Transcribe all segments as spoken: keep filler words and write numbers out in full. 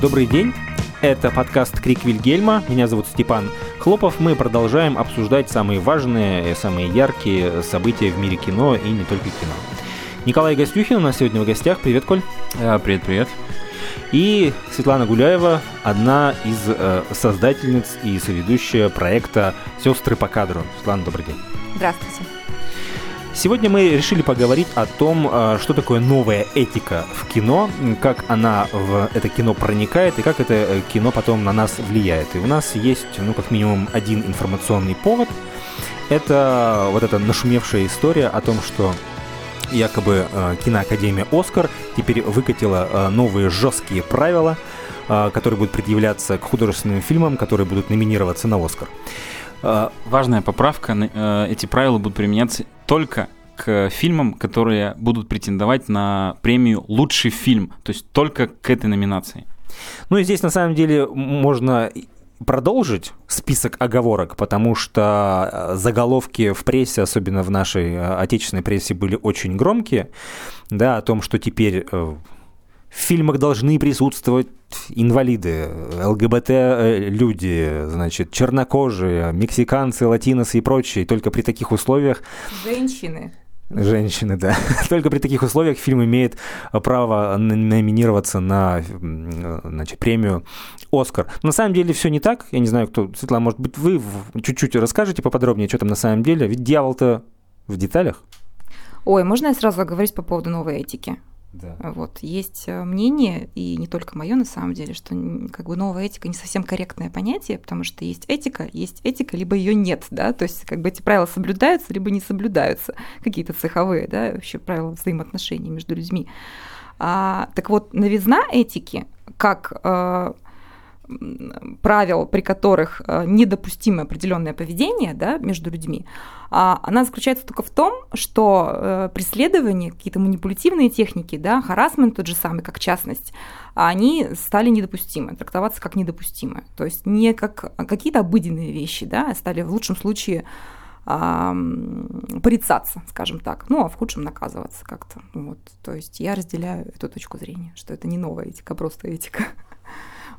Добрый день, это подкаст «Крик Вильгельма», меня зовут Степан Хлопов. Мы продолжаем обсуждать самые важные, самые яркие события в мире кино и не только кино. Николай Гостюхин у нас сегодня в гостях. Привет, Коль. Привет-привет. И Светлана Гуляева, одна из э, создательниц и соведущая проекта «Сестры по кадру». Светлана, добрый день. Здравствуйте. Сегодня мы решили поговорить о том, что такое новая этика в кино, как она в это кино проникает и как это кино потом на нас влияет. И у нас есть, ну, как минимум, один информационный повод. Это вот эта нашумевшая история о том, что якобы киноакадемия «Оскар» теперь выкатила новые жесткие правила, которые будут предъявляться к художественным фильмам, которые будут номинироваться на «Оскар». Важная поправка. Эти правила будут применяться только к фильмам, которые будут претендовать на премию «Лучший фильм», то есть только к этой номинации. Ну и здесь на самом деле можно продолжить список оговорок, потому что заголовки в прессе, особенно в нашей отечественной прессе, были очень громкие, да, о том, что теперь в фильмах должны присутствовать инвалиды, ЛГБТ-люди, значит, чернокожие, мексиканцы, латиносы и прочие. Только при таких условиях... Женщины. Женщины, да. Только при таких условиях фильм имеет право номинироваться на, значит, премию «Оскар». На самом деле все не так. Я не знаю, кто... Светлана, может быть, вы чуть-чуть расскажете поподробнее, что там на самом деле? Ведь дьявол-то в деталях. Ой, можно я сразу оговорюсь по поводу новой этики? Да. Вот. Есть мнение, и не только мое на самом деле, что как бы новая этика не совсем корректное понятие, потому что есть этика, есть этика, либо ее нет, да, то есть как бы эти правила соблюдаются, либо не соблюдаются, какие-то цеховые, да, вообще правила взаимоотношений между людьми. А, так вот, новизна этики, как а, правил, при которых недопустимо определенное поведение, да, между людьми, она заключается только в том, что преследование, какие-то манипулятивные техники, да, харассмент тот же самый, как частность, они стали недопустимы, трактоваться как недопустимы. То есть не как какие-то обыденные вещи, да, стали в лучшем случае порицаться, скажем так, ну, а в худшем наказываться как-то. Вот. То есть я разделяю эту точку зрения, что это не новая этика, просто этика.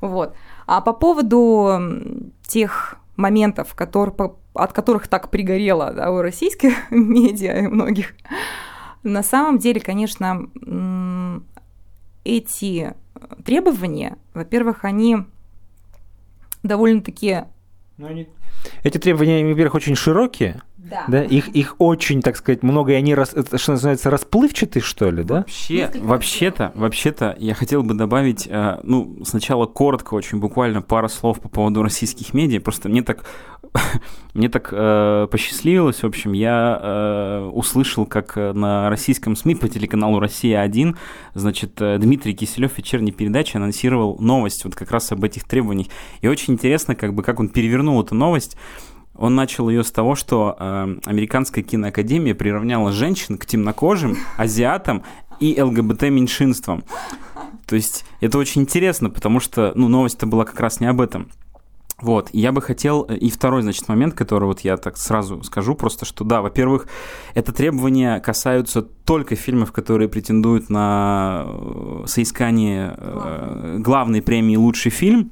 Вот. А по поводу тех моментов, которые, от которых так пригорело, да, у российских медиа и многих, на самом деле, конечно, эти требования, во-первых, они довольно-таки... Но они... Эти требования, во-первых, очень широкие, да. Да? Их, их очень, так сказать, много, и они, рас, что называется, расплывчатые, что ли, да? Вообще, вообще-то, вообще-то я хотел бы добавить, ну, сначала коротко, очень буквально пару слов по поводу российских медиа, просто мне так, мне так э, посчастливилось, в общем, я э, услышал, как на российском СМИ по телеканалу «Россия один», значит, Дмитрий Киселёв в вечерней передаче анонсировал новость вот как раз об этих требованиях, и очень интересно, как бы, как он перевернул эту новость. Он начал ее с того, что э, Американская киноакадемия приравняла женщин к темнокожим, азиатам и ЛГБТ-меньшинствам. То есть это очень интересно, потому что, ну, новость-то была как раз не об этом. Вот, я бы хотел, и второй, значит, момент, который вот я так сразу скажу, просто что, да, во-первых, это требования касаются только фильмов, которые претендуют на соискание э, главной премии «Лучший фильм».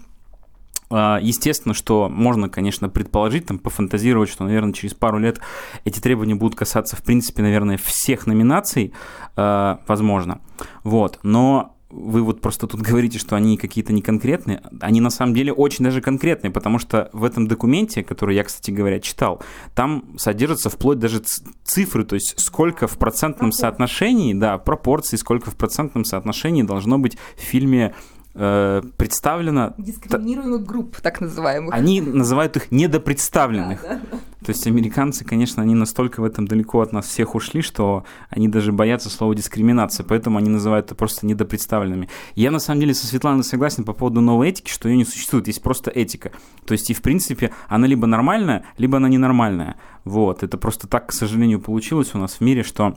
Естественно, что можно, конечно, предположить, там, пофантазировать, что, наверное, через пару лет эти требования будут касаться, в принципе, наверное, всех номинаций, э, возможно. Вот. Но вы вот просто тут говорите, что они какие-то неконкретные. Они на самом деле очень даже конкретные, потому что в этом документе, который я, кстати говоря, читал, там содержатся вплоть даже цифры, то есть сколько в процентном соотношении, да, пропорции, сколько в процентном соотношении должно быть в фильме представлено... Дискриминируемых групп, так называемых. Они называют их недопредставленных. Да, да. То есть американцы, конечно, они настолько в этом далеко от нас всех ушли, что они даже боятся слова дискриминация, поэтому они называют это просто недопредставленными. Я, на самом деле, со Светланой согласен по поводу новой этики, что ее не существует, есть просто этика. То есть и, в принципе, она либо нормальная, либо она ненормальная. Вот. Это просто так, к сожалению, получилось у нас в мире, что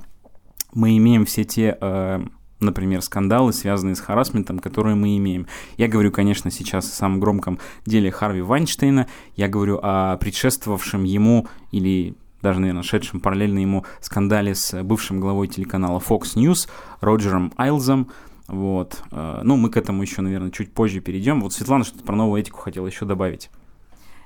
мы имеем все те... Э, например, скандалы, связанные с харассментом, которые мы имеем. Я говорю, конечно, сейчас о самом громком деле Харви Вайнштейна, я говорю о предшествовавшем ему или даже, наверное, шедшем параллельно ему скандале с бывшим главой телеканала Fox News Роджером Айлзом, Вот. Ну, мы к этому еще, наверное, чуть позже перейдем. Вот Светлана что-то про новую этику хотела еще добавить.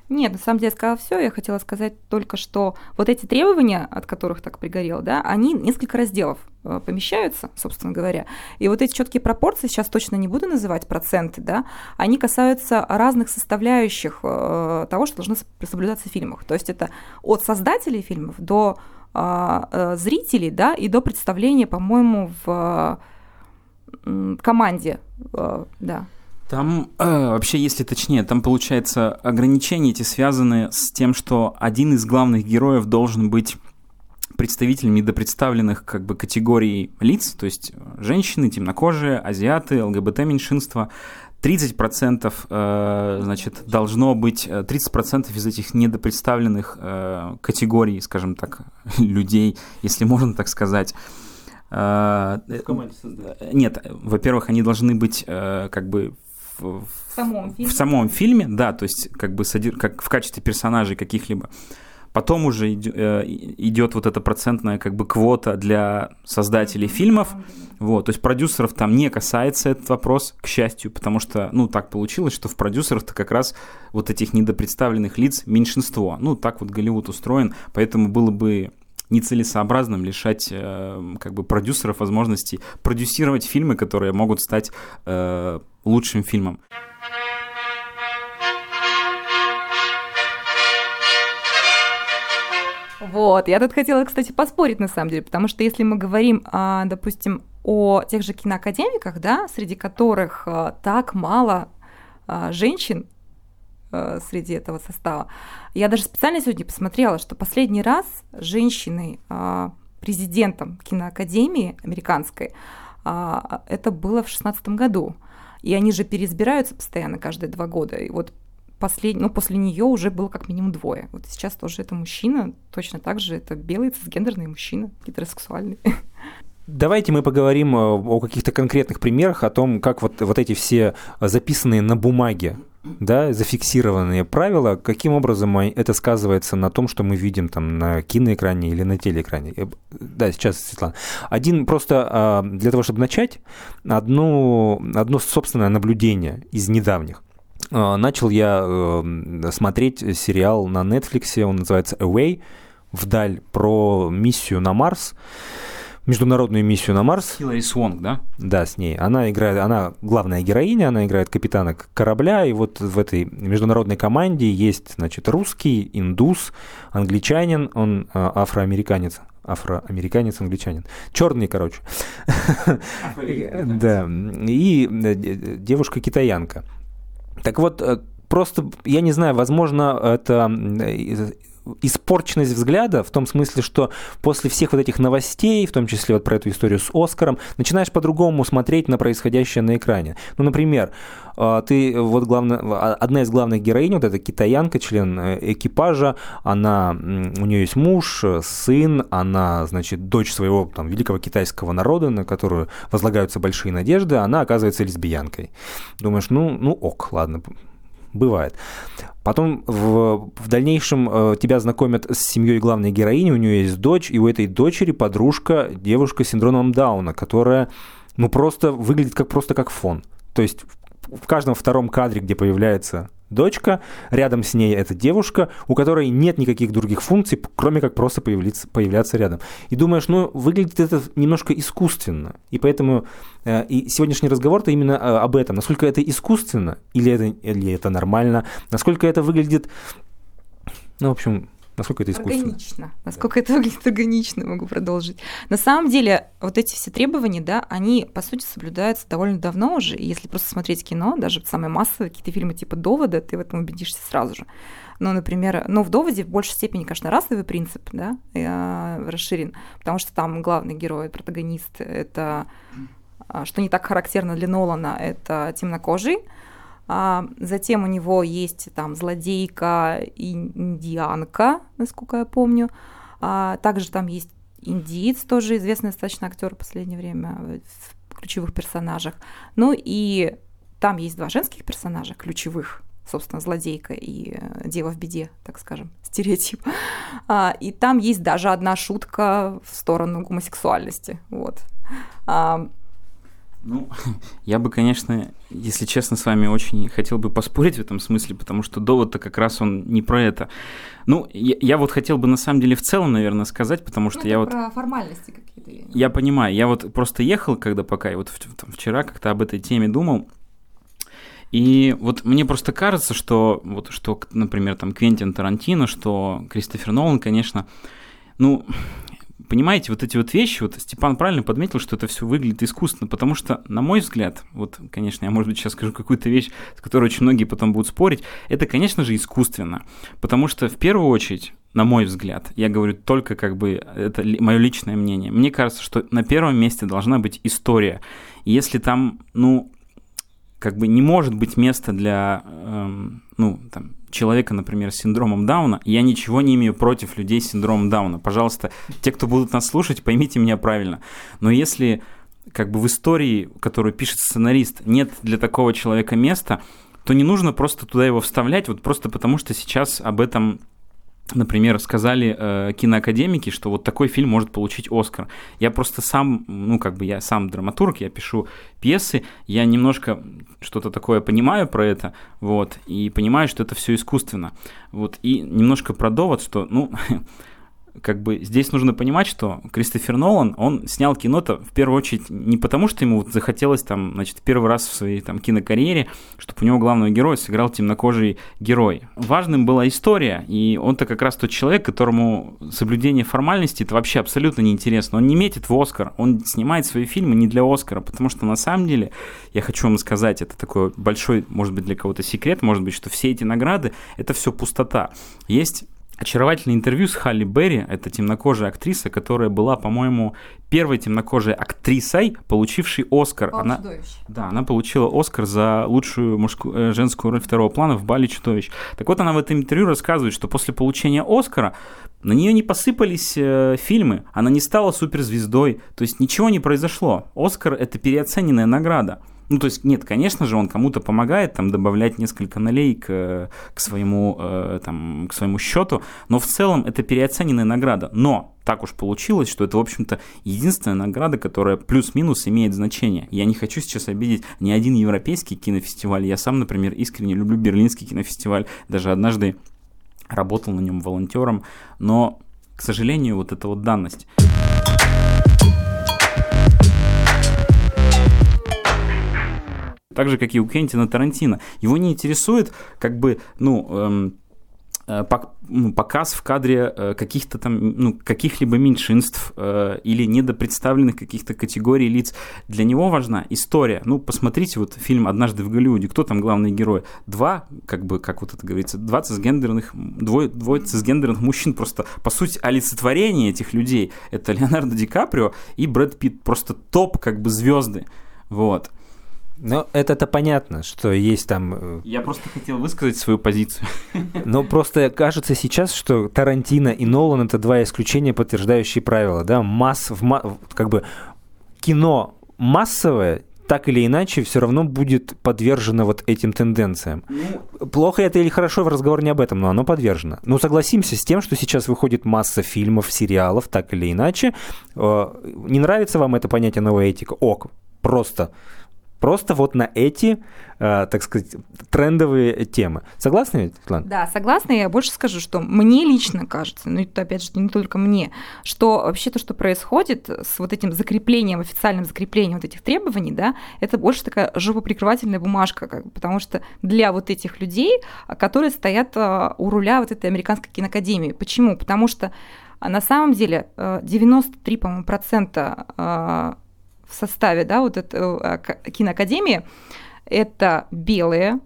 Нет, на самом деле я сказала все. Я хотела сказать только, что вот эти требования, от которых так пригорело, да, они несколько разделов помещаются, собственно говоря. И вот эти четкие пропорции, сейчас точно не буду называть проценты, да, они касаются разных составляющих того, что должно соблюдаться в фильмах. То есть это от создателей фильмов до зрителей, да, и до представления, по-моему, в команде, да. Там, э, вообще, если точнее, там, получается, ограничения эти связаны с тем, что один из главных героев должен быть представителем недопредставленных как бы категорий лиц, то есть женщины, темнокожие, азиаты, ЛГБТ-меньшинство. тридцать процентов э, значит, должно быть, тридцать процентов из этих недопредставленных э, категорий, скажем так, людей, если можно так сказать, э, в команде создать. Нет, во-первых, они должны быть э, как бы В, в, самом в самом фильме, да, то есть как бы содир... как в качестве персонажей каких-либо. Потом уже иди... э, идет вот эта процентная как бы квота для создателей фильмов, вот, то есть продюсеров там не касается этот вопрос, к счастью, потому что, ну, так получилось, что в продюсерах-то как раз вот этих недопредставленных лиц меньшинство, ну, так вот Голливуд устроен, поэтому было бы нецелесообразным лишать э, как бы продюсеров возможности продюсировать фильмы, которые могут стать э, лучшим фильмом. Вот, я тут хотела, кстати, поспорить на самом деле, потому что если мы говорим, а, допустим, о тех же киноакадемиках, да, среди которых а, так мало а, женщин, среди этого состава. Я даже специально сегодня посмотрела, что последний раз женщиной, президентом киноакадемии американской, это было в шестнадцатом году. И они же переизбираются постоянно каждые два года. И вот послед... ну, после нее уже было как минимум двое. Вот сейчас тоже это мужчина, точно так же это белый цисгендерный мужчина, гетеросексуальный. Давайте мы поговорим о каких-то конкретных примерах, о том, как вот, вот эти все записанные на бумаге, да, зафиксированные правила, каким образом это сказывается на том, что мы видим там на киноэкране или на телеэкране. Да, сейчас, Светлана. Один просто, для того, чтобы начать, одно, одно собственное наблюдение из недавних. Начал я смотреть сериал на Netflix, он называется «Away», «Вдаль», про миссию на Марс. Международную миссию на Марс. Хиллари Суонк, да? Да, с ней. Она играет, она главная героиня, она играет капитана корабля, и вот в этой международной команде есть, значит, русский, индус, англичанин, он афроамериканец, афроамериканец, англичанин, черный, короче. Да, и девушка-китаянка. Так вот, просто, я не знаю, возможно, это... испорченность взгляда в том смысле, что после всех вот этих новостей, в том числе вот про эту историю с Оскаром, начинаешь по-другому смотреть на происходящее на экране. Ну, например, ты вот главная, одна из главных героинь, вот эта китаянка, член экипажа, она, у нее есть муж, сын, она, значит, дочь своего там великого китайского народа, на которую возлагаются большие надежды, она оказывается лесбиянкой. Думаешь, ну, ну ок, ладно, бывает. Потом в, в дальнейшем э, тебя знакомят с семьей главной героини, у нее есть дочь, и у этой дочери подружка, девушка с синдромом Дауна, которая, ну, просто выглядит как, просто как фон. То есть в, в каждом втором кадре, где появляется дочка, рядом с ней эта девушка, у которой нет никаких других функций, кроме как просто появляться, появляться рядом. И думаешь, ну, выглядит это немножко искусственно. И поэтому э, и сегодняшний разговор-то именно э, об этом. Насколько это искусственно, или это, или это нормально, насколько это выглядит... Ну, в общем, насколько это искусственно. Органично. Насколько да. это выглядит органично, могу продолжить. На самом деле, вот эти все требования, да, они, по сути, соблюдаются довольно давно уже. И если просто смотреть кино, даже самые массовые какие-то фильмы типа «Довода», ты в этом убедишься сразу же. Ну, например, ну, в «Доводе» в большей степени, конечно, расовый принцип, да, расширен, потому что там главный герой, протагонист, это, что не так характерно для Нолана, это темнокожий. А затем у него есть там злодейка, индианка, насколько я помню. А также там есть индиец, тоже известный достаточно актер в последнее время в ключевых персонажах. Ну и там есть два женских персонажа ключевых, собственно, злодейка и дева в беде, так скажем, стереотип. А, и там есть даже одна шутка в сторону гомосексуальности. Вот. А, Ну, я бы, конечно, если честно, с вами очень хотел бы поспорить в этом смысле, потому что довод-то как раз он не про это. Ну, я, я вот хотел бы на самом деле в целом, наверное, сказать, потому что ну, я вот... про формальности какие-то. Я, я понимаю, я вот просто ехал, когда пока, и вот там, вчера как-то об этой теме думал, и вот мне просто кажется, что, вот, что например, там Квентин Тарантино, что Кристофер Нолан, конечно, ну... Понимаете, вот эти вот вещи, вот Степан правильно подметил, что это все выглядит искусственно, потому что, на мой взгляд, вот, конечно, я, может быть, сейчас скажу какую-то вещь, с которой очень многие потом будут спорить, это, конечно же, искусственно, потому что, в первую очередь, на мой взгляд, я говорю только как бы, это мое личное мнение, мне кажется, что на первом месте должна быть история, если там, ну, как бы не может быть места для, эм, ну, там, человека, например, с синдромом Дауна, я ничего не имею против людей с синдромом Дауна. Пожалуйста, те, кто будут нас слушать, поймите меня правильно. Но если как бы в истории, которую пишет сценарист, нет для такого человека места, то не нужно просто туда его вставлять, вот просто потому что сейчас об этом... Например, сказали э, киноакадемики, что вот такой фильм может получить Оскар. Я просто сам, ну как бы я сам драматург, я пишу пьесы, я немножко что-то такое понимаю про это, вот, и понимаю, что это все искусственно. Вот, и немножко про довод, что, ну, как бы здесь нужно понимать, что Кристофер Нолан, он снял кино-то в первую очередь не потому, что ему вот захотелось там, значит, первый раз в своей там кинокарьере, чтобы у него главного героя сыграл темнокожий герой. Важным была история, и он-то как раз тот человек, которому соблюдение формальности это вообще абсолютно неинтересно. Он не метит в Оскар, он снимает свои фильмы не для Оскара, потому что на самом деле, я хочу вам сказать, это такой большой, может быть, для кого-то секрет, может быть, что все эти награды, это все пустота. Есть... Очаровательное интервью с Халли Берри, это темнокожая актриса, которая была, по-моему, первой темнокожей актрисой, получившей Оскар. Она, да, она получила Оскар за лучшую мужскую, женскую роль второго плана в «Бали Чудович». Так вот, она в этом интервью рассказывает, что после получения Оскара на нее не посыпались э, фильмы, она не стала суперзвездой, то есть ничего не произошло. Оскар – это переоцененная награда. Ну, то есть, нет, конечно же, он кому-то помогает там добавлять несколько нулей к, к, своему, э, там, к своему счету, но в целом это переоцененная награда. Но так уж получилось, что это, в общем-то, единственная награда, которая плюс-минус имеет значение. Я не хочу сейчас обидеть ни один европейский кинофестиваль. Я сам, например, искренне люблю Берлинский кинофестиваль, даже однажды работал на нем волонтером, но, к сожалению, вот эта вот данность... Так же, как и у Квентина Тарантино. Его не интересует, как бы, ну... Эм... показ в кадре каких-то там, ну, каких-либо меньшинств э, или недопредставленных каких-то категорий лиц. Для него важна история. Ну, посмотрите вот фильм «Однажды в Голливуде». Кто там главный герой? Два, как бы, как вот это говорится, два цисгендерных, двое, двое цисгендерных мужчин. Просто, по сути, олицетворение этих людей. Это Леонардо Ди Каприо и Брэд Питт. Просто топ, как бы, звезды. Вот. Ну, это-то понятно, что есть там... Я просто хотел высказать свою позицию. Но просто кажется сейчас, что Тарантино и Нолан — это два исключения, подтверждающие правила, да? Масс... В... Как бы кино массовое, так или иначе, все равно будет подвержено вот этим тенденциям. Плохо это или хорошо, в разговор не об этом, но оно подвержено. Но согласимся с тем, что сейчас выходит масса фильмов, сериалов, так или иначе. Не нравится вам это понятие «новая этика»? Ок, просто... Просто вот на эти, э, так сказать, трендовые темы. Согласны, Светлана? Да, согласна. Я больше скажу, что мне лично кажется, ну это опять же не только мне, что вообще то, что происходит с вот этим закреплением, официальным закреплением вот этих требований, да, это больше такая жопоприкрывательная бумажка, как бы, потому что для вот этих людей, которые стоят у руля вот этой американской киноакадемии. Почему? Потому что на самом деле девяносто три, по-моему, процента... в составе, да, вот этой киноакадемии, это белые,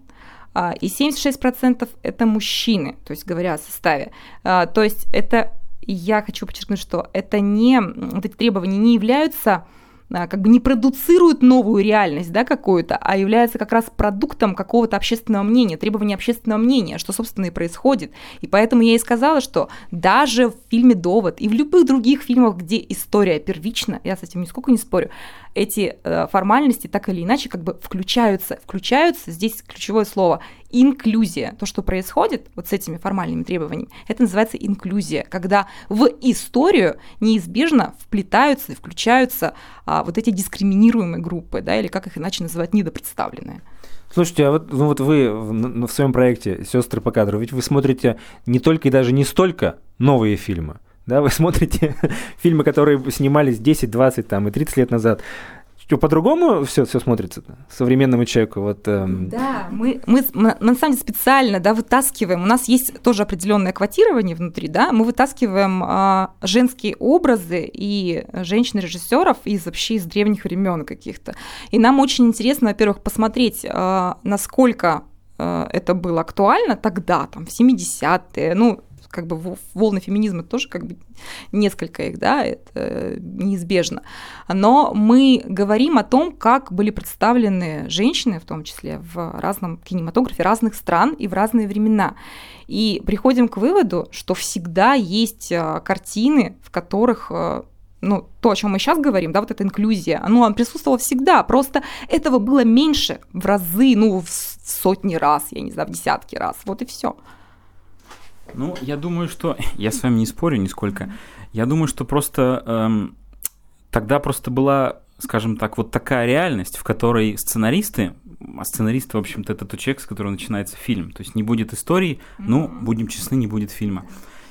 и семьдесят шесть процентов это мужчины, то есть говоря о составе. То есть это, я хочу подчеркнуть, что это не, вот эти требования не являются, как бы не продуцируют новую реальность, да, какую-то, а являются как раз продуктом какого-то общественного мнения, требований общественного мнения, что, собственно, и происходит. И поэтому я и сказала, что даже в фильме «Довод» и в любых других фильмах, где история первична, я с этим нисколько не спорю, эти формальности так или иначе как бы включаются, включаются, здесь ключевое слово, инклюзия. То, что происходит вот с этими формальными требованиями, это называется инклюзия, когда в историю неизбежно вплетаются и включаются а, вот эти дискриминируемые группы, да, или как их иначе называют, недопредставленные. Слушайте, а вот, ну вот вы в, в своем проекте «Сестры по кадру», ведь вы смотрите не только и даже не столько новые фильмы, да, вы смотрите фильмы, которые снимались десять, двадцать там, и тридцать лет назад. Что, по-другому все, все смотрится современному человеку? Вот, эм... Да, мы, мы, мы на самом деле специально, да, вытаскиваем, у нас есть тоже определенное квотирование внутри, да, мы вытаскиваем э, женские образы и женщин-режиссеров из вообще из древних времен каких-то. И нам очень интересно, во-первых, посмотреть, э, насколько э, это было актуально тогда, там, в семидесятые, ну, как бы волны феминизма тоже как бы несколько их, да, это неизбежно. Но мы говорим о том, как были представлены женщины, в том числе в разном кинематографе разных стран и в разные времена. И приходим к выводу, что всегда есть картины, в которых... ну, то, о чем мы сейчас говорим, да, вот эта инклюзия, ну, она присутствовала всегда, просто этого было меньше в разы, ну, в сотни раз, я не знаю, в десятки раз, вот и все. Ну, я думаю, что... Я с вами не спорю нисколько. Я думаю, что просто эм, тогда просто была, скажем так, вот такая реальность, в которой сценаристы... А сценарист, в общем-то, это тот человек, с которого начинается фильм. То есть не будет истории, ну, будем честны, не будет фильма.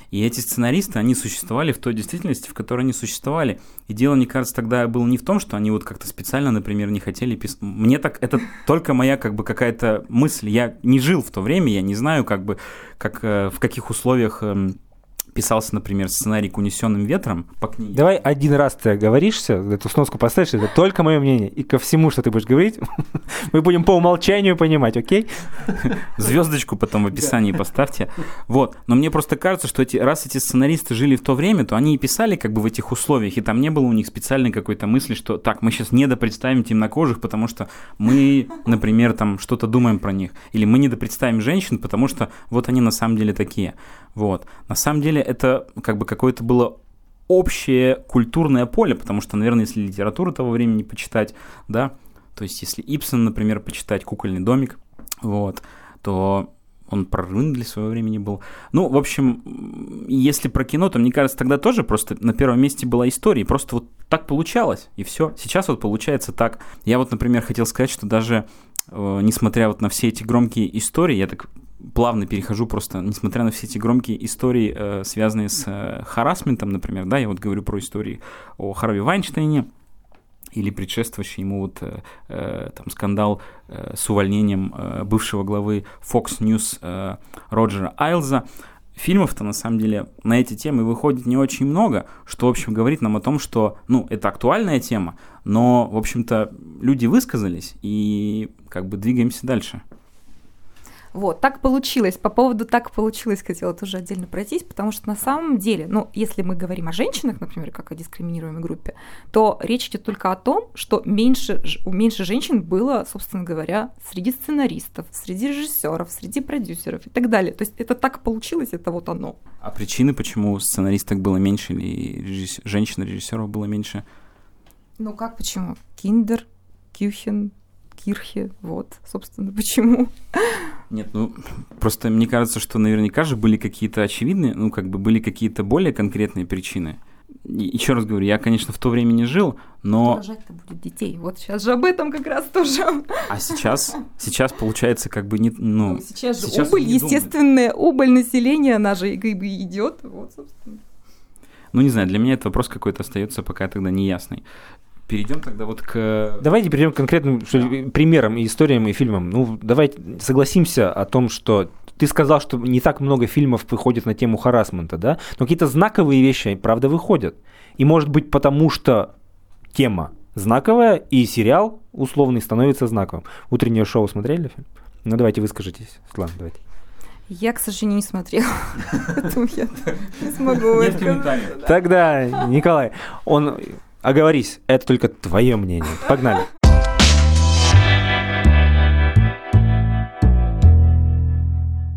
И эти сценаристы, они существовали в той действительности, в которой они существовали. И дело, мне кажется, тогда было не в том, что они вот как-то специально, например, не хотели писать. Мне так... Это только моя как бы какая-то мысль. Я не жил в то время, я не знаю как бы, как, в каких условиях писался, например, сценарий к «Унесённым ветром» по книге. Давай один раз ты оговоришься, эту сноску поставишь, это только мое мнение, и ко всему, что ты будешь говорить, мы будем по умолчанию понимать, окей? Звездочку потом в описании поставьте. Вот, но мне просто кажется, что эти, раз эти сценаристы жили в то время, то они и писали как бы в этих условиях, и там не было у них специальной какой-то мысли, что так, мы сейчас недопредставим темнокожих, потому что мы, например, там что-то думаем про них, или мы недопредставим женщин, потому что вот они на самом деле такие. Вот, на самом деле это как бы какое-то было общее культурное поле, потому что, наверное, если литературу того времени почитать, да, то есть если Ибсен, например, почитать «Кукольный домик», вот, то он прорывным для своего времени был. Ну, в общем, если про кино, то, мне кажется, тогда тоже просто на первом месте была история, просто вот так получалось, и все. Сейчас вот получается так. Я вот, например, хотел сказать, что даже э, несмотря вот на все эти громкие истории, я так... плавно перехожу просто, несмотря на все эти громкие истории, э, связанные с э, харассментом, например, да, я вот говорю про истории о Харви Вайнштейне или предшествующий ему вот э, э, там скандал э, с увольнением э, бывшего главы Fox News э, Роджера Айлза. Фильмов-то, на самом деле, на эти темы выходит не очень много, что, в общем, говорит нам о том, что, ну, это актуальная тема, но, в общем-то, люди высказались и как бы двигаемся дальше. Вот, так получилось. По поводу «так получилось» хотела тоже отдельно пройтись, потому что на самом деле, ну, если мы говорим о женщинах, например, как о дискриминируемой группе, то речь идет только о том, что меньше, меньше женщин было, собственно говоря, среди сценаристов, среди режиссеров, среди продюсеров и так далее. То есть это так получилось, это вот оно. А причины, почему сценаристок было меньше или режисс... женщин-режиссеров было меньше? Ну, как почему? Киндер, Кюхен... Кирхи, вот, собственно, почему. Нет, ну, просто мне кажется, что наверняка же были какие-то очевидные, ну, как бы были какие-то более конкретные причины. И, еще раз говорю, я, конечно, в то время не жил, но... Рожать-то будет детей, вот сейчас же об этом как раз тоже. А сейчас, сейчас получается, как бы, не, ну... ну сейчас же сейчас убыль, естественная убыль населения, она же идет, вот, собственно. Ну, не знаю, для меня этот вопрос какой-то остается пока тогда неясный. Перейдем тогда вот к... Давайте перейдем к конкретным что, примерам и историям, и фильмам. Ну, давайте согласимся о том, что ты сказал, что не так много фильмов выходит на тему харассмента, да? Но какие-то знаковые вещи, правда, выходят. И, может быть, потому что тема знаковая, и сериал условный становится знаковым. «Утреннее шоу» смотрели фильм? Ну, давайте выскажитесь. Светлана, давайте. Я, к сожалению, не смотрела, поэтому я не смогу высказать. Тогда, Николай, он... Оговорись, это только твое мнение. Погнали.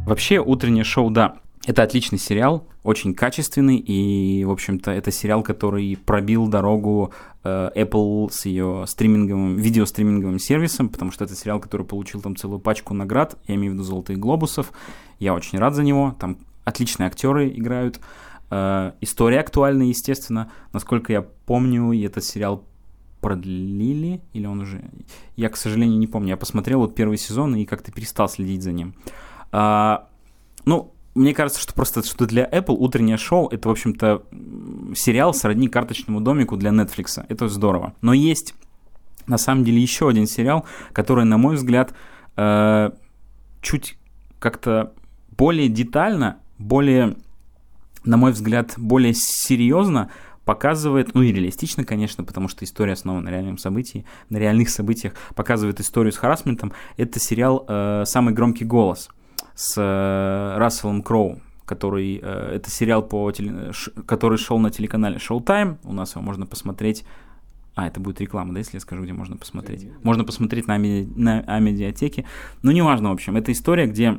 Вообще, «Утреннее шоу», да, Это отличный сериал, очень качественный, и, в общем-то, это сериал, который пробил дорогу э, Apple с ее стриминговым, видеостриминговым сервисом, потому что это сериал, который получил там целую пачку наград, я имею в виду «Золотых глобусов», я очень рад за него, там отличные актеры играют, э, история актуальна, естественно, насколько я помню, этот сериал продлили, или он уже... Я, к сожалению, не помню, я посмотрел вот первый сезон и как-то перестал следить за ним. А, ну... Мне кажется, что просто что для Apple «Утреннее шоу» — это, в общем-то, сериал сродни «Карточному домику» для Netflix. Это здорово. Но есть, на самом деле, еще один сериал, который, на мой взгляд, э- чуть как-то более детально, более, на мой взгляд, более серьезно показывает, ну и реалистично, конечно, потому что история основана на реальном событии, на реальных событиях, показывает историю с харассментом. Это сериал э- «Самый громкий голос» с э, Расселом Кроу, который, э, это сериал, по теле, ш, который шел на телеканале Showtime, у нас его можно посмотреть, а, это будет реклама, да, если я скажу, где можно посмотреть, можно посмотреть на, Амеди, на Амедиатеке, ну, неважно, в общем, это история, где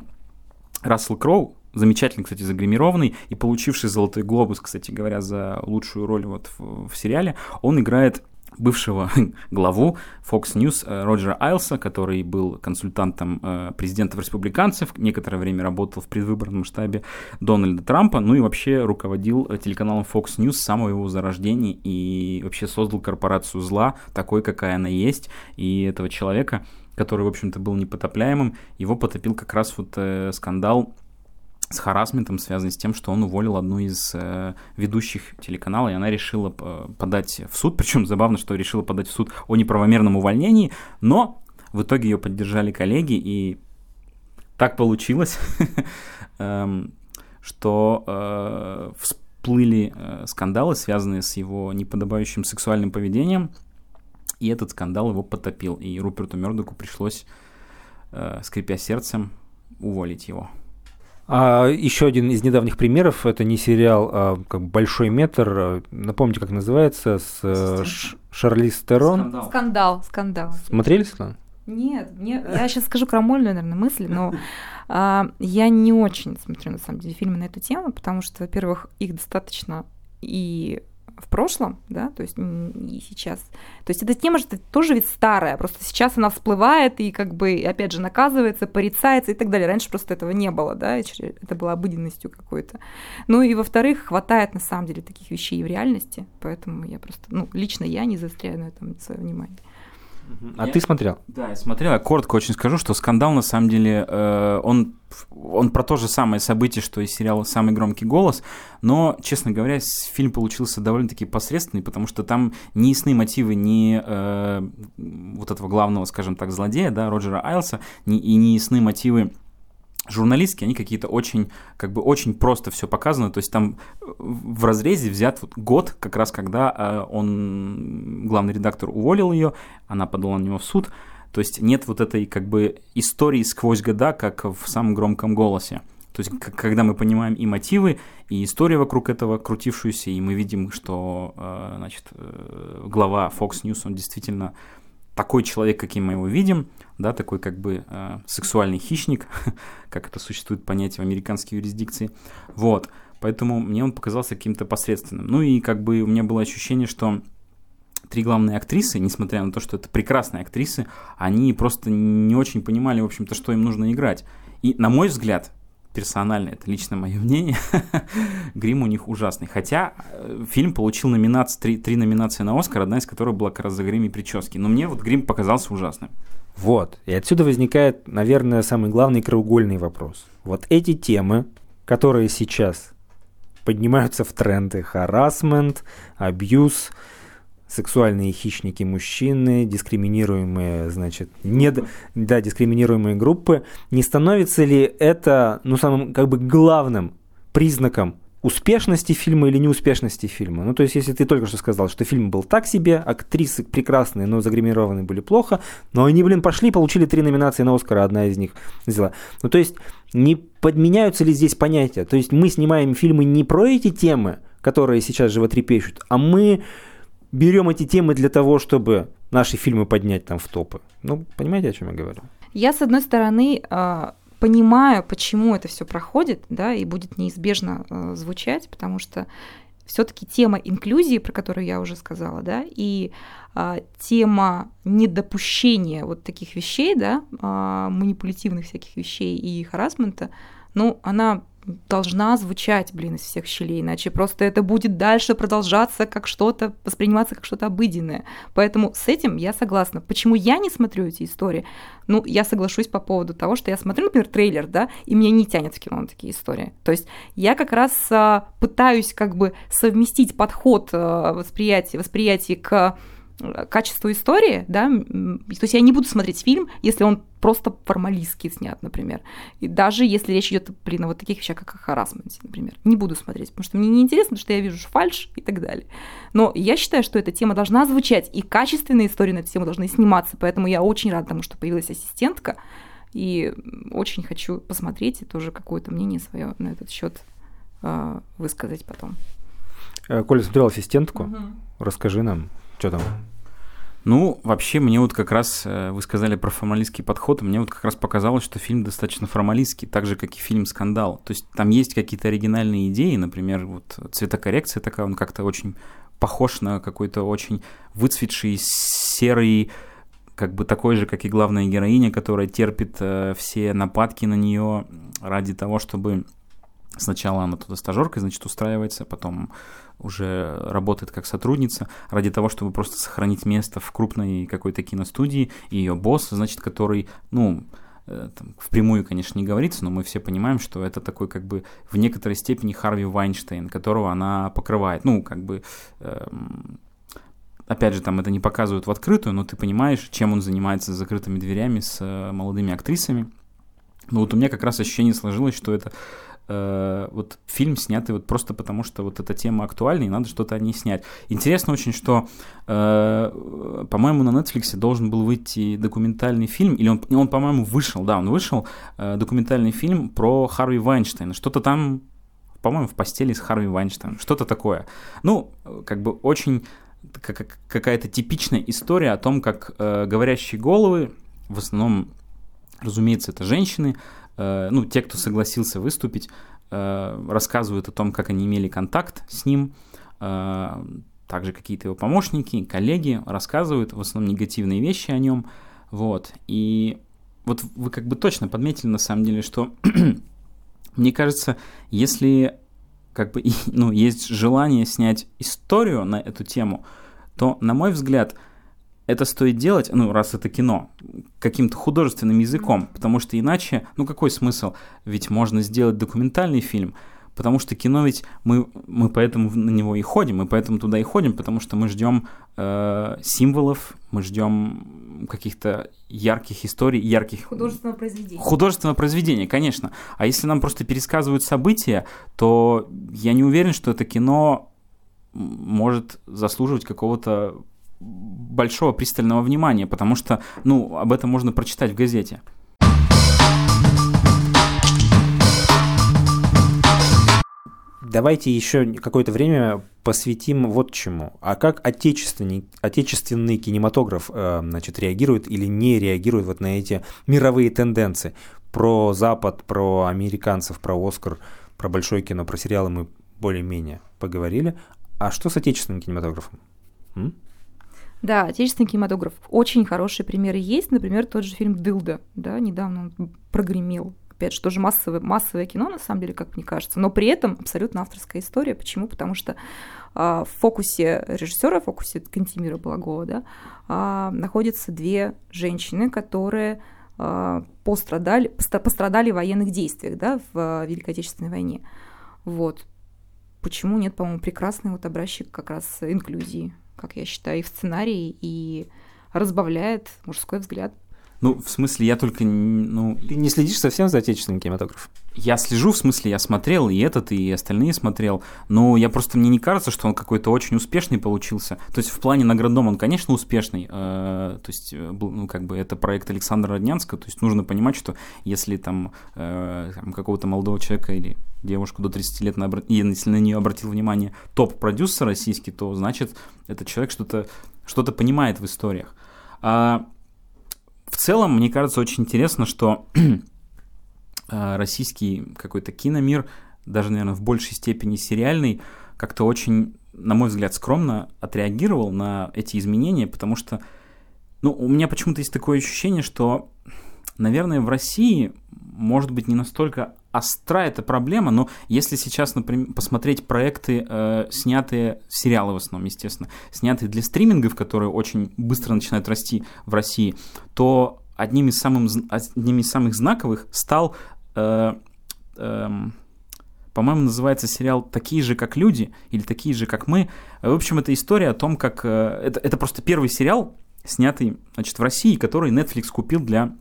Рассел Кроу, замечательно, кстати, загримированный и получивший «Золотой глобус», кстати говоря, за лучшую роль вот в, в сериале, он играет бывшего главу Fox News Роджера Айлса, который был консультантом президентов республиканцев, некоторое время работал в предвыборном штабе Дональда Трампа, ну и вообще руководил телеканалом Fox News с самого его зарождения и вообще создал корпорацию зла, такой, какая она есть, и этого человека, который, в общем-то, был непотопляемым, его потопил как раз вот скандал с харассментом, связанный с тем, что он уволил одну из э, ведущих телеканала, и она решила э, подать в суд, причем забавно, что решила подать в суд о неправомерном увольнении, но в итоге ее поддержали коллеги, и так получилось, что всплыли скандалы, связанные с его неподобающим сексуальным поведением, и этот скандал его потопил, и Руперту Мердоку пришлось, скрипя сердцем, уволить его. А еще один из недавних примеров, это не сериал, а как «Большой метр», напомните, как называется, с Ш- Шарлиз Терон. Скандал. Скандал, скандал. Смотрели «Скандал»? Нет, нет, я сейчас скажу крамольную, наверное, мысль, но а, я не очень смотрю, на самом деле, фильмы на эту тему, потому что, во-первых, их достаточно и в прошлом, да, то есть и сейчас. То есть эта тема же тоже ведь старая, просто сейчас она всплывает и как бы, опять же, наказывается, порицается и так далее. Раньше просто этого не было, да, это было обыденностью какой-то. Ну и, во-вторых, хватает, на самом деле, таких вещей в реальности, поэтому я просто, ну, лично я не заостряю на этом свое внимание. А я, ты смотрел? Да, я смотрел. Я коротко очень скажу, что «Скандал», на самом деле, э, он, он про то же самое событие, что и сериал «Самый громкий голос», но, честно говоря, фильм получился довольно-таки посредственный, потому что там не ясны мотивы ни э, вот этого главного, скажем так, злодея, да, Роджера Айлса, ни, и не ясны мотивы журналистки, они какие-то очень, как бы очень просто все показано, то есть там в разрезе взят вот год, как раз когда он, главный редактор, уволил ее, она подала на него в суд, то есть нет вот этой как бы истории сквозь года, как в «Самом громком голосе». То есть, когда мы понимаем и мотивы, и историю вокруг этого крутившуюся, и мы видим, что, значит, глава Fox News, он действительно такой человек, каким мы его видим, да, такой как бы э, сексуальный хищник, как это существует понятие в американской юрисдикции, вот, поэтому мне он показался каким-то посредственным. Ну и как бы у меня было ощущение, что три главные актрисы, несмотря на то, что это прекрасные актрисы, они просто не очень понимали, в общем-то, что им нужно играть. И, на мой взгляд, персонально, это лично мое мнение, грим у них ужасный. Хотя фильм получил номинации, три, три номинации на «Оскар», одна из которых была как раз за грим и прически. Но мне вот грим показался ужасным. Вот. И отсюда возникает, наверное, самый главный краеугольный вопрос. Вот эти темы, которые сейчас поднимаются в тренды: харассмент, абьюз, сексуальные хищники мужчины, дискриминируемые, значит, нед... да, дискриминируемые группы, не становится ли это, ну, самым, как бы, главным признаком успешности фильма или неуспешности фильма? Ну, то есть, если ты только что сказал, что фильм был так себе, актрисы прекрасные, но загримированы были плохо, но они, блин, пошли, получили три номинации на «Оскар», одна из них взяла. Ну, то есть, не подменяются ли здесь понятия? То есть, мы снимаем фильмы не про эти темы, которые сейчас животрепещут, а мы берем эти темы для того, чтобы наши фильмы поднять там в топы. Ну, понимаете, о чем я говорю? Я, с одной стороны, понимаю, почему это все проходит, да, и будет неизбежно э, звучать, потому что все-таки тема инклюзии, про которую я уже сказала, да, и э, тема недопущения вот таких вещей, да, э, манипулятивных всяких вещей и харассмента, ну, она должна звучать, блин, из всех щелей, иначе просто это будет дальше продолжаться как что-то, восприниматься как что-то обыденное. Поэтому с этим я согласна. Почему я не смотрю эти истории? Ну, я соглашусь по поводу того, что я смотрю, например, трейлер, да, и меня не тянет в кино на такие истории. То есть я как раз а, пытаюсь как бы совместить подход а, восприятия, восприятия к качеству истории, да, то есть я не буду смотреть фильм, если он просто формалистски снят, например, и даже если речь идет, блин, о вот таких вещах, как о харассменте, например, не буду смотреть, потому что мне неинтересно, потому что я вижу фальшь и так далее. Но я считаю, что эта тема должна звучать, и качественные истории на эту тему должны сниматься, поэтому я очень рада тому, что появилась ассистентка, и очень хочу посмотреть и тоже какое-то мнение свое на этот счет э, высказать потом. Коля, смотрел ассистентку, угу. Расскажи нам. Что там? Ну, вообще, мне вот как раз, вы сказали про формалистский подход, мне вот как раз показалось, что фильм достаточно формалистский, так же, как и фильм «Скандал». То есть там есть какие-то оригинальные идеи, например, вот цветокоррекция такая, он как-то очень похож на какой-то очень выцветший, серый, как бы такой же, как и главная героиня, которая терпит э, все нападки на нее ради того, чтобы... Сначала она туда стажеркой, значит, устраивается, потом уже работает как сотрудница ради того, чтобы просто сохранить место в крупной какой-то киностудии. И ее босс, значит, который, ну, там, впрямую, конечно, не говорится, но мы все понимаем, что это такой, как бы, в некоторой степени Харви Вайнштейн, которого она покрывает. Ну, как бы... Эм... Опять же, там это не показывают в открытую, но ты понимаешь, чем он занимается с закрытыми дверями, с э, молодыми актрисами. Но вот у меня как раз ощущение сложилось, что это... вот фильм, снятый вот просто потому, что вот эта тема актуальна, и надо что-то о ней снять. Интересно очень, что, э, по-моему, на Netflix должен был выйти документальный фильм, или он, он по-моему, вышел, да, он вышел, э, документальный фильм про Харви Вайнштейна, что-то там, по-моему, в постели с Харви Вайнштейном, что-то такое. Ну, как бы очень как, какая-то типичная история о том, как э, говорящие головы, в основном, разумеется, это женщины, ну, те, кто согласился выступить, рассказывают о том, как они имели контакт с ним, также какие-то его помощники, коллеги рассказывают в основном негативные вещи о нем, вот, и вот вы как бы точно подметили, на самом деле, что, мне кажется, если, как бы, ну, есть желание снять историю на эту тему, то, на мой взгляд, это стоит делать, ну, раз это кино, каким-то художественным языком, потому что иначе, ну, какой смысл? Ведь можно сделать документальный фильм, потому что кино ведь, мы, мы поэтому на него и ходим, мы поэтому туда и ходим, потому что мы ждем э, символов, мы ждем каких-то ярких историй, ярких... Художественного произведения. Художественного произведения, конечно. А если нам просто пересказывают события, то я не уверен, что это кино может заслуживать какого-то... большого пристального внимания, потому что, ну, об этом можно прочитать в газете. Давайте еще какое-то время посвятим вот чему. А как отечественный, отечественный кинематограф, значит, реагирует или не реагирует вот на эти мировые тенденции? Про Запад, про американцев, про Оскар, про большое кино, про сериалы мы более-менее поговорили. А что с отечественным кинематографом? М? Да, отечественный кинематограф. Очень хорошие примеры есть. Например, тот же фильм «Дылда». Да, недавно он прогремел. Опять же, тоже массовое, массовое кино, на самом деле, как мне кажется. Но при этом абсолютно авторская история. Почему? Потому что а, в фокусе режиссера, в фокусе Кантемира Балагова, да, а, находятся две женщины, которые а, пострадали, пострадали в военных действиях, да, в Великой Отечественной войне. Вот. Почему нет, по-моему, прекрасный вот образчик как раз инклюзии, как я считаю, и в сценарии, и разбавляет мужской взгляд. Ну, в смысле, я только... Ну, ты не следишь совсем за отечественным кинематографом? Я слежу, в смысле, я смотрел и этот, и остальные смотрел, но я просто, мне не кажется, что он какой-то очень успешный получился. То есть в плане наградном он, конечно, успешный, э, то есть, ну, как бы это проект Александра Роднянского, то есть нужно понимать, что если там, э, там какого-то молодого человека или девушку до тридцати лет, на, если на нее обратил внимание топ-продюсер российский, то значит, этот человек что-то, что-то понимает в историях. А в целом, мне кажется, очень интересно, что российский какой-то киномир, даже, наверное, в большей степени сериальный, как-то очень, на мой взгляд, скромно отреагировал на эти изменения, потому что, ну, у меня почему-то есть такое ощущение, что, наверное, в России, может быть, не настолько остра эта проблема, но если сейчас, например, посмотреть проекты, э, снятые, сериалы в основном, естественно, снятые для стримингов, которые очень быстро начинают расти в России, то одним из, самым, одним из самых знаковых стал... Э, э, по-моему, называется сериал «Такие же, как люди» или «Такие же, как мы». В общем, это история о том, как... Это, это просто первый сериал, снятый, значит, в России, который Netflix купил для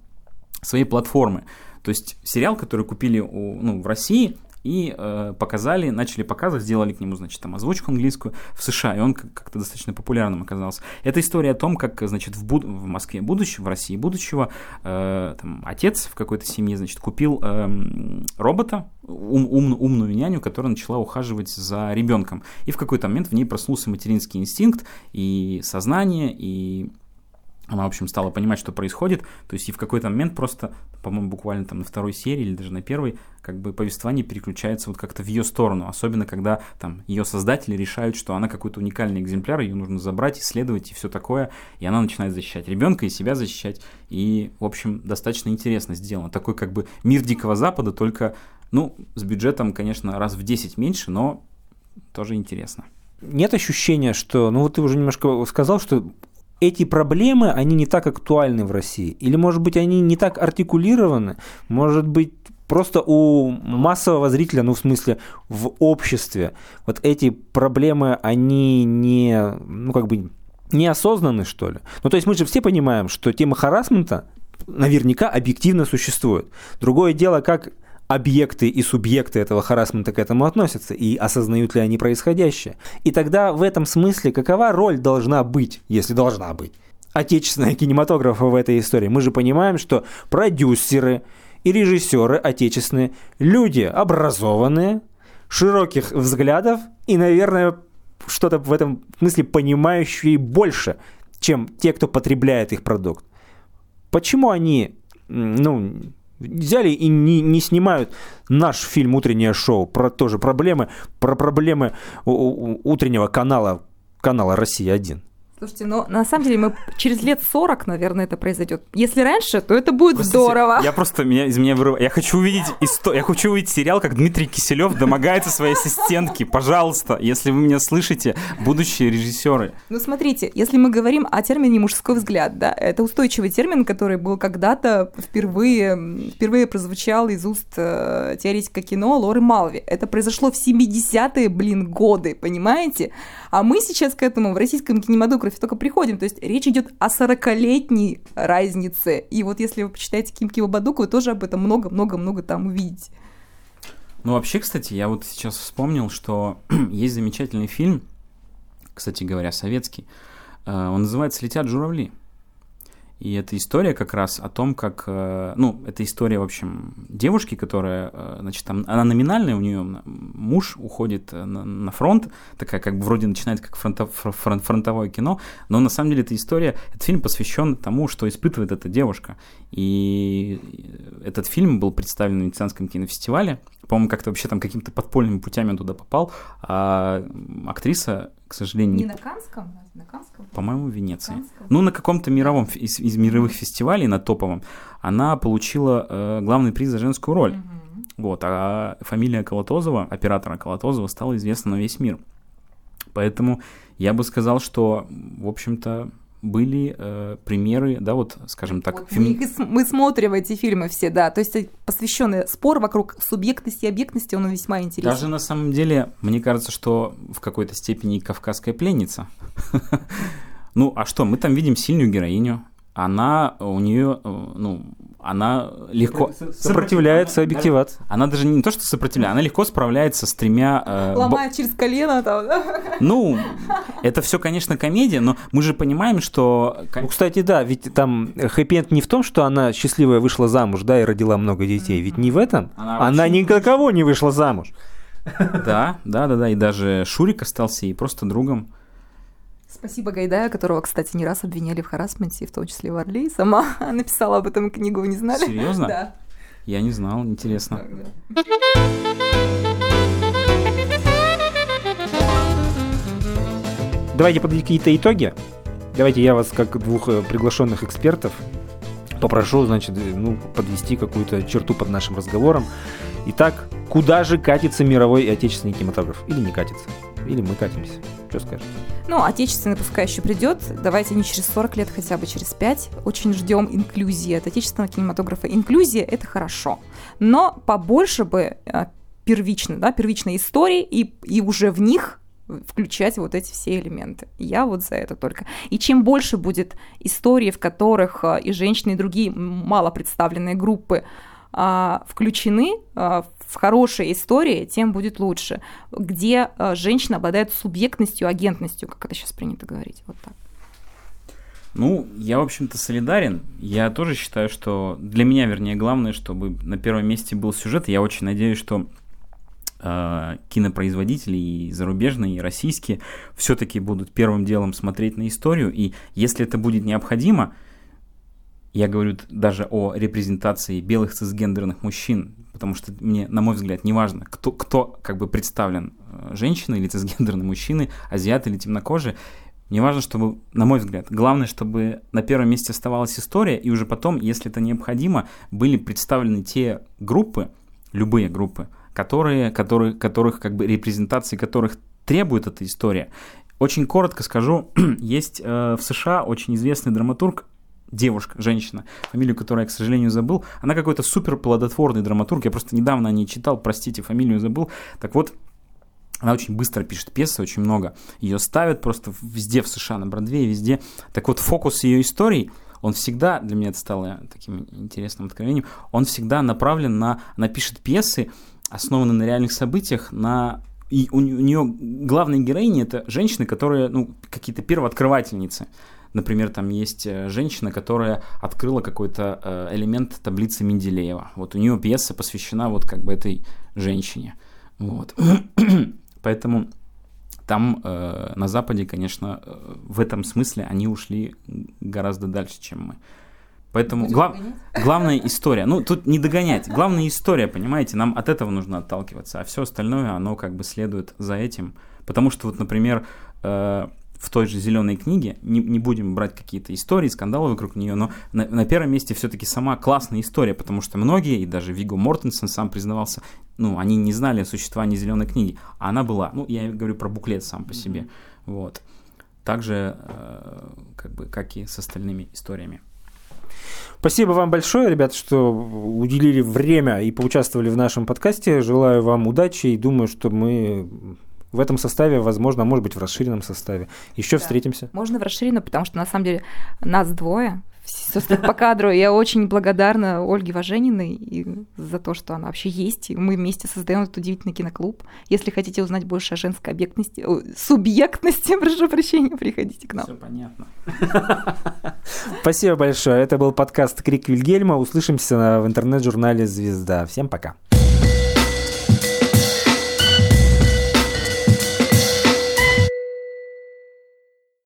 своей платформы. То есть сериал, который купили у, ну, в России и э, показали, начали показывать, сделали к нему, значит, там озвучку английскую в США, и он как-то достаточно популярным оказался. Это история о том, как, значит, в, буд- в Москве будущего, в России будущего э, там, отец в какой-то семье, значит, купил э, робота, ум- ум- умную няню, которая начала ухаживать за ребенком. И в какой-то момент в ней проснулся материнский инстинкт и сознание, и... Она, в общем, стала понимать, что происходит, то есть и в какой-то момент просто, по-моему, буквально там на второй серии или даже на первой, как бы повествование переключается вот как-то в ее сторону, особенно когда там ее создатели решают, что она какой-то уникальный экземпляр, ее нужно забрать, исследовать и все такое, и она начинает защищать ребенка и себя защищать, и, в общем, достаточно интересно сделано. Такой как бы мир Дикого Запада, только, ну, с бюджетом, конечно, раз в десять меньше, но тоже интересно. Нет ощущения, что, ну вот ты уже немножко сказал, что эти проблемы, они не так актуальны в России? Или, может быть, они не так артикулированы? Может быть, просто у массового зрителя, ну, в смысле, в обществе, вот эти проблемы, они не, ну, как бы, неосознаны, что ли? Ну, то есть мы же все понимаем, что тема харассмента наверняка объективно существует. Другое дело, как объекты и субъекты этого харассмента к этому относятся, и осознают ли они происходящее. И тогда в этом смысле какова роль должна быть, если должна быть, отечественного кинематографа в этой истории? Мы же понимаем, что продюсеры и режиссеры отечественные люди образованные, широких взглядов и, наверное, что-то в этом смысле понимающие больше, чем те, кто потребляет их продукт. Почему они, ну... взяли и не, не снимают наш фильм «Утреннее шоу» про тоже проблемы, про проблемы у, у, утреннего канала, канала «Россия-один». Слушайте, ну, на самом деле, мы через лет сорок, наверное, это произойдет. Если раньше, то это будет просто здорово. Я просто, меня из меня вырываю. Я хочу увидеть исто... я хочу увидеть сериал, как Дмитрий Киселёв домогается своей ассистентки. Пожалуйста, если вы меня слышите, будущие режиссеры. Ну, смотрите, если мы говорим о термине «мужской взгляд», да, это устойчивый термин, который был когда-то впервые, впервые прозвучал из уст теоретика кино Лоры Малви. Это произошло в семидесятые, блин, годы, понимаете? А мы сейчас к этому в российском кинематографе только приходим, то есть речь идет о сорокалетней разнице, и вот если вы почитаете Кимки Бабадук, вы тоже об этом много-много-много там увидите. Ну вообще, кстати, я вот сейчас вспомнил, что есть замечательный фильм, кстати говоря, советский, он называется «Летят журавли», и это история как раз о том, как, ну, это история, в общем, девушки, которая, значит, там, она номинальная, у нее муж уходит на, на фронт, такая, как бы, вроде начинает как фронтов, фронт, фронтовое кино, но на самом деле эта история, этот фильм посвящен тому, что испытывает эта девушка, и этот фильм был представлен на Венецианском кинофестивале, по-моему, как-то вообще там какими-то подпольными путями он туда попал, а актриса, к сожалению... Не на Канском? На Канском? По-моему, в Венеции. Канском? Ну, на каком-то мировом, из, из мировых фестивалей, на топовом, она получила э, главный приз за женскую роль. Mm-hmm. Вот, а фамилия Калатозова, оператора Калатозова, стала известна на весь мир. Поэтому я бы сказал, что, в общем-то, были э, примеры, да, вот, скажем так... Вот, фем... Мы смотрим эти фильмы все, да, то есть посвященный спор вокруг субъектности и объектности, он весьма интересен. Даже на самом деле, мне кажется, что в какой-то степени «Кавказская пленница». Ну, а что, мы там видим сильную героиню, она у нее, ну, она легко... Сопротивляется объективации. Она даже не то, что сопротивляется, она легко справляется с тремя... Э, Ломает б... через колено там. Ну, это все, конечно, комедия, но мы же понимаем, что... Ну, кстати, да, ведь там хэппи-энд не в том, что она счастливая вышла замуж, да, и родила много детей, ведь не в этом. Она, она ни для кого не вышла замуж. Да, да, да, да, и даже Шурик остался ей просто другом. Спасибо Гайдая, которого, кстати, не раз обвиняли в харассменте, в том числе в Орле, и сама написала об этом книгу, вы не знали? Серьезно? Да. Я не знал, интересно. Давайте подведем какие-то итоги. Давайте я вас, как двух приглашенных экспертов, попрошу, значит, ну, подвести какую-то черту под нашим разговором. Итак, куда же катится мировой и отечественный кинематограф? Или не катится? Или мы катимся? Что скажете? Ну, отечественный пускай еще придет. Давайте не через сорок лет, хотя бы через пять. Очень ждем инклюзии от отечественного кинематографа. Инклюзия – это хорошо. Но побольше бы первично, да, первичной истории, и, и уже в них включать вот эти все элементы. Я вот за это только. И чем больше будет историй, в которых и женщины, и другие малопредставленные группы включены в хорошие истории, тем будет лучше. Где женщина обладает субъектностью, агентностью, как это сейчас принято говорить. Вот так. Ну, я, в общем-то, солидарен. Я тоже считаю, что для меня, вернее, главное, чтобы на первом месте был сюжет. Я очень надеюсь, что кинопроизводители и зарубежные, и российские все-таки будут первым делом смотреть на историю, и если это будет необходимо, я говорю даже о репрезентации белых цисгендерных мужчин, потому что мне, на мой взгляд, не важно, кто, кто как бы представлен, женщины или цисгендерные мужчины, азиаты или темнокожие, мне важно, чтобы, на мой взгляд, главное, чтобы на первом месте оставалась история, и уже потом, если это необходимо, были представлены те группы, любые группы, которые, которые, которых, как бы, репрезентации которых требует эта история. Очень коротко скажу, есть э, в США очень известный драматург, девушка, женщина, фамилию которой я, к сожалению, забыл, она какой-то супер плодотворный драматург, я просто недавно о ней читал, простите, фамилию забыл, так вот, она очень быстро пишет пьесы, очень много, ее ставят просто везде в США, на Бродвее, везде, так вот, фокус ее историй, он всегда, для меня это стало таким интересным откровением, он всегда направлен на, она пишет пьесы, основаны на реальных событиях, на... и у нее главная героиня — это женщины, которые, ну, какие-то первооткрывательницы. Например, там есть женщина, которая открыла какой-то элемент таблицы Менделеева. Вот у нее пьеса посвящена вот как бы этой женщине. Вот. Поэтому там э, на Западе, конечно, в этом смысле они ушли гораздо дальше, чем мы. Поэтому глав... главная история. Ну, тут не догонять. Главная история, понимаете, нам от этого нужно отталкиваться. А все остальное, оно как бы следует за этим. Потому что вот, например, э, в той же «Зелёной книге», не, не будем брать какие-то истории, скандалы вокруг нее, но на, на первом месте все-таки сама классная история, потому что многие, и даже Вигго Мортенсен сам признавался, ну, они не знали о существовании «Зелёной книги», а она была. Ну, я говорю про буклет сам по себе. Mm-hmm. Вот. Так же, э, как бы, как и с остальными историями. Спасибо вам большое, ребята, что уделили время и поучаствовали в нашем подкасте. Желаю вам удачи и думаю, что мы в этом составе, возможно, может быть, в расширенном составе. Еще да. Встретимся. Можно в расширенном, потому что, на самом деле, нас двое, сестры по кадру. Я очень благодарна Ольге Важениной за то, что она вообще есть. И мы вместе создаем этот удивительный киноклуб. Если хотите узнать больше о женской объектности, субъектности, прошу прощения, приходите к нам. Все понятно. Спасибо большое. Это был подкаст «Крик Вильгельма». Услышимся в интернет-журнале «Звезда». Всем пока.